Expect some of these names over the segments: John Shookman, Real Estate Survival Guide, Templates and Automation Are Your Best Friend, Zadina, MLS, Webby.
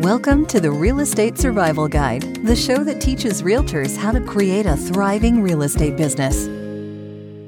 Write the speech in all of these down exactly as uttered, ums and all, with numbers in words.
Welcome to the Real Estate Survival Guide, the show that teaches realtors how to create a thriving real estate business.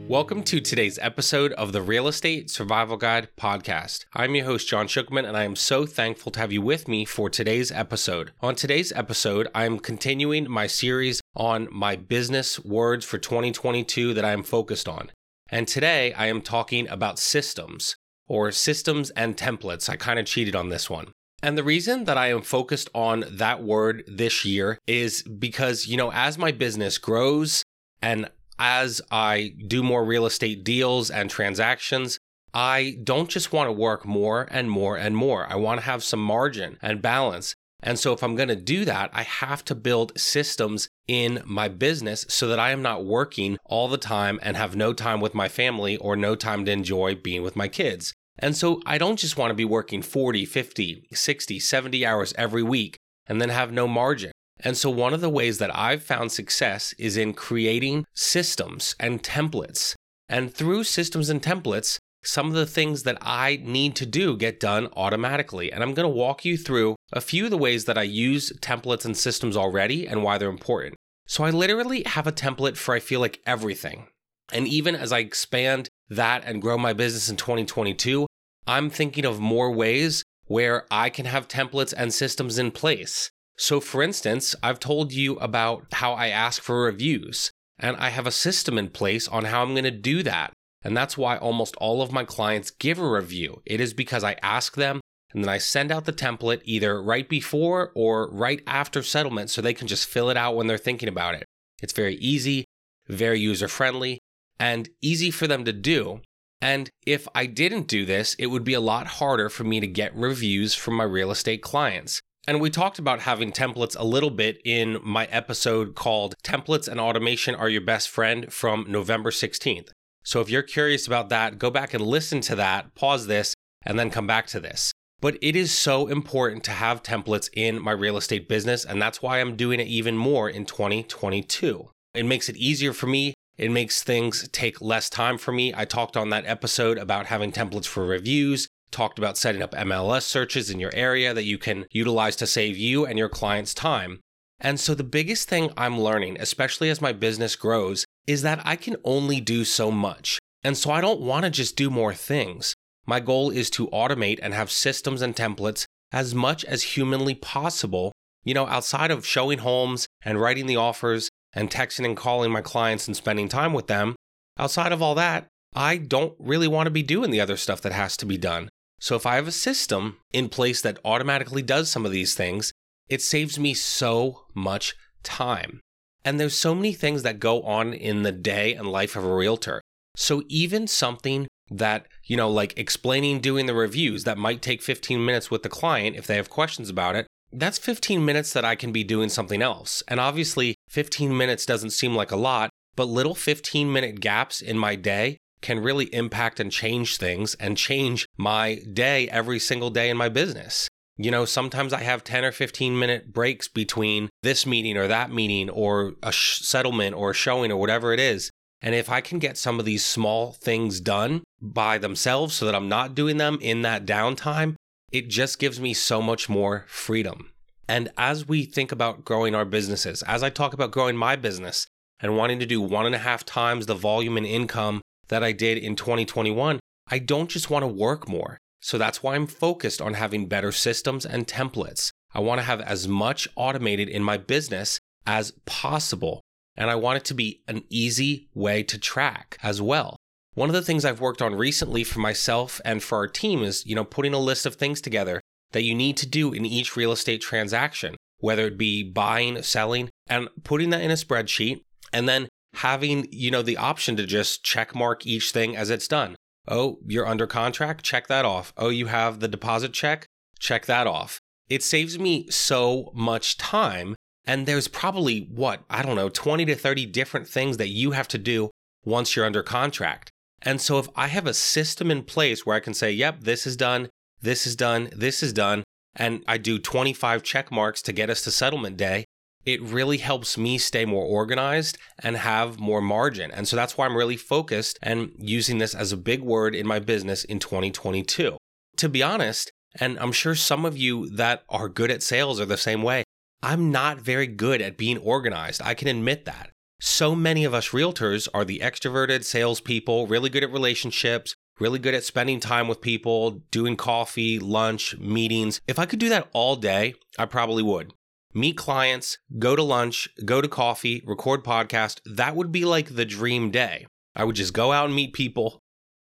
Welcome to today's episode of the Real Estate Survival Guide podcast. I'm your host, John Shookman, and I am so thankful to have you with me for today's episode. On today's episode, I'm continuing my series on my business words for twenty twenty-two that I am focused on. And today I am talking about systems, or systems and templates. I kind of cheated on this one. And the reason that I am focused on that word this year is because, you know, as my business grows and as I do more real estate deals and transactions, I don't just want to work more and more and more. I want to have some margin and balance. And so if I'm going to do that, I have to build systems in my business so that I am not working all the time and have no time with my family or no time to enjoy being with my kids. And so I don't just want to be working forty, fifty, sixty, seventy hours every week and then have no margin. And so one of the ways that I've found success is in creating systems and templates. And through systems and templates, some of the things that I need to do get done automatically. And I'm going to walk you through a few of the ways that I use templates and systems already and why they're important. So I literally have a template for I feel like everything. And even as I expand that and grow my business in twenty twenty-two, I'm thinking of more ways where I can have templates and systems in place. So for instance, I've told you about how I ask for reviews, and I have a system in place on how I'm going to do that. And that's why almost all of my clients give a review. It is because I ask them, and then I send out the template either right before or right after settlement so they can just fill it out when they're thinking about it. It's very easy, very user-friendly, and easy for them to do. And if I didn't do this, it would be a lot harder for me to get reviews from my real estate clients. And we talked about having templates a little bit in my episode called Templates and Automation Are Your Best Friend from November sixteenth. So if you're curious about that, go back and listen to that, pause this, and then come back to this. But it is so important to have templates in my real estate business, and that's why I'm doing it even more in twenty twenty-two. It makes it easier for me. It makes things take less time for me. I talked on that episode about having templates for reviews, talked about setting up M L S searches in your area that you can utilize to save you and your clients time. And so the biggest thing I'm learning, especially as my business grows, is that I can only do so much. And so I don't want to just do more things. My goal is to automate and have systems and templates as much as humanly possible, you know, outside of showing homes and writing the offers and texting and calling my clients and spending time with them. Outside of all that, I don't really want to be doing the other stuff that has to be done. So if I have a system in place that automatically does some of these things, it saves me so much time. And there's so many things that go on in the day and life of a realtor. So even something that, you know, like explaining doing the reviews that might take fifteen minutes with the client if they have questions about it, that's fifteen minutes that I can be doing something else. And obviously, fifteen minutes doesn't seem like a lot, but little fifteen minute gaps in my day can really impact and change things and change my day every single day in my business. You know, sometimes I have ten or fifteen minute breaks between this meeting or that meeting or a sh- settlement or a showing or whatever it is. And if I can get some of these small things done by themselves so that I'm not doing them in that downtime, it just gives me so much more freedom. And as we think about growing our businesses, as I talk about growing my business and wanting to do one and a half times the volume and income that I did in twenty twenty-one, I don't just want to work more. So that's why I'm focused on having better systems and templates. I want to have as much automated in my business as possible. And I want it to be an easy way to track as well. One of the things I've worked on recently for myself and for our team is, you know, putting a list of things together that you need to do in each real estate transaction, whether it be buying, selling, and putting that in a spreadsheet, and then having, you know, the option to just check mark each thing as it's done. Oh, you're under contract, check that off. Oh, you have the deposit check, check that off. It saves me so much time. And there's probably what, I don't know, twenty to thirty different things that you have to do once you're under contract. And so if I have a system in place where I can say, yep, this is done, this is done, this is done, and I do twenty-five check marks to get us to settlement day, it really helps me stay more organized and have more margin. And so that's why I'm really focused and using this as a big word in my business in twenty twenty-two. To be honest, And I'm sure some of you that are good at sales are the same way. I'm not very good at being organized. I can admit that. So many of us realtors are the extroverted salespeople, really good at relationships, really good at spending time with people, doing coffee, lunch, meetings. If I could do that all day, I probably would. Meet clients, go to lunch, go to coffee, record podcast. That would be like the dream day. I would just go out and meet people,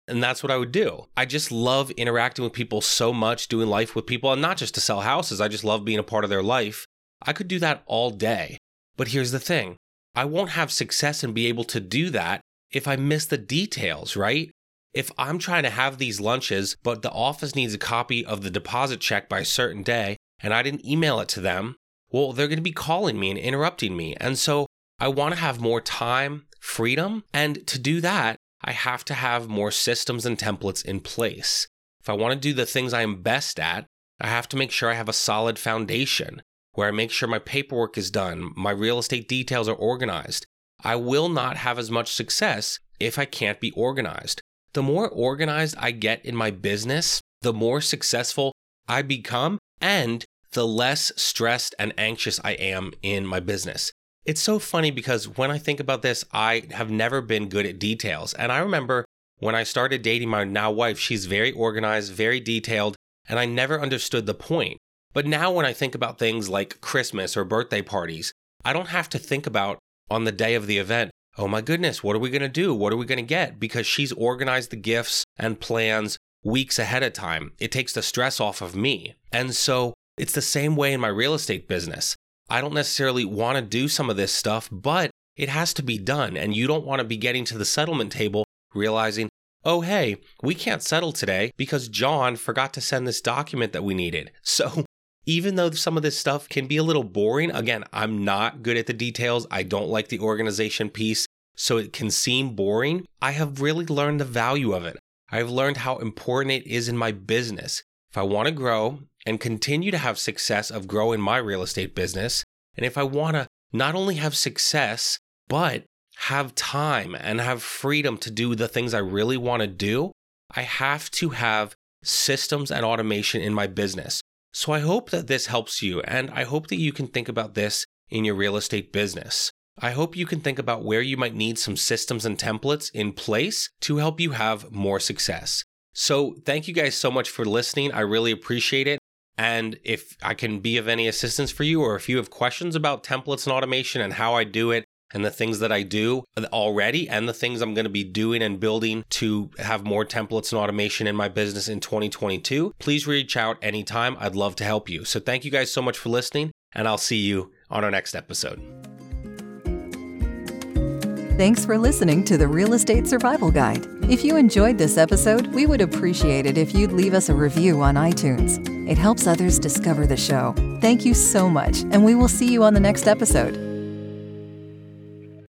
and that's what I would do. I just love interacting with people so much, doing life with people, and not just to sell houses. I just love being a part of their life. I could do that all day. But here's the thing. I won't have success and be able to do that if I miss the details, right? If I'm trying to have these lunches, but the office needs a copy of the deposit check by a certain day, and I didn't email it to them, well, they're going to be calling me and interrupting me. And so I want to have more time, freedom. And to do that, I have to have more systems and templates in place. If I want to do the things I am best at, I have to make sure I have a solid foundation where I make sure my paperwork is done, my real estate details are organized. I will not have as much success if I can't be organized. The more organized I get in my business, the more successful I become and the less stressed and anxious I am in my business. It's so funny because when I think about this, I have never been good at details. And I remember when I started dating my now wife, she's very organized, very detailed, and I never understood the point. But now when I think about things like Christmas or birthday parties, I don't have to think about on the day of the event, oh my goodness, what are we going to do? What are we going to get? Because she's organized the gifts and plans weeks ahead of time. It takes the stress off of me. And so it's the same way in my real estate business. I don't necessarily want to do some of this stuff, but it has to be done. And you don't want to be getting to the settlement table realizing, oh, hey, we can't settle today because John forgot to send this document that we needed. So even though some of this stuff can be a little boring, again, I'm not good at the details. I don't like the organization piece, so it can seem boring. I have really learned the value of it. I've learned how important it is in my business. If I want to grow and continue to have success of growing my real estate business, and if I want to not only have success, but have time and have freedom to do the things I really want to do, I have to have systems and automation in my business. So I hope that this helps you, and I hope that you can think about this in your real estate business. I hope you can think about where you might need some systems and templates in place to help you have more success. So thank you guys so much for listening. I really appreciate it. And if I can be of any assistance for you, or if you have questions about templates and automation and how I do it and the things that I do already and the things I'm going to be doing and building to have more templates and automation in my business in twenty twenty-two, please reach out anytime. I'd love to help you. So thank you guys so much for listening, and I'll see you on our next episode. Thanks for listening to the Real Estate Survival Guide. If you enjoyed this episode, we would appreciate it if you'd leave us a review on iTunes. It helps others discover the show. Thank you so much, and we will see you on the next episode.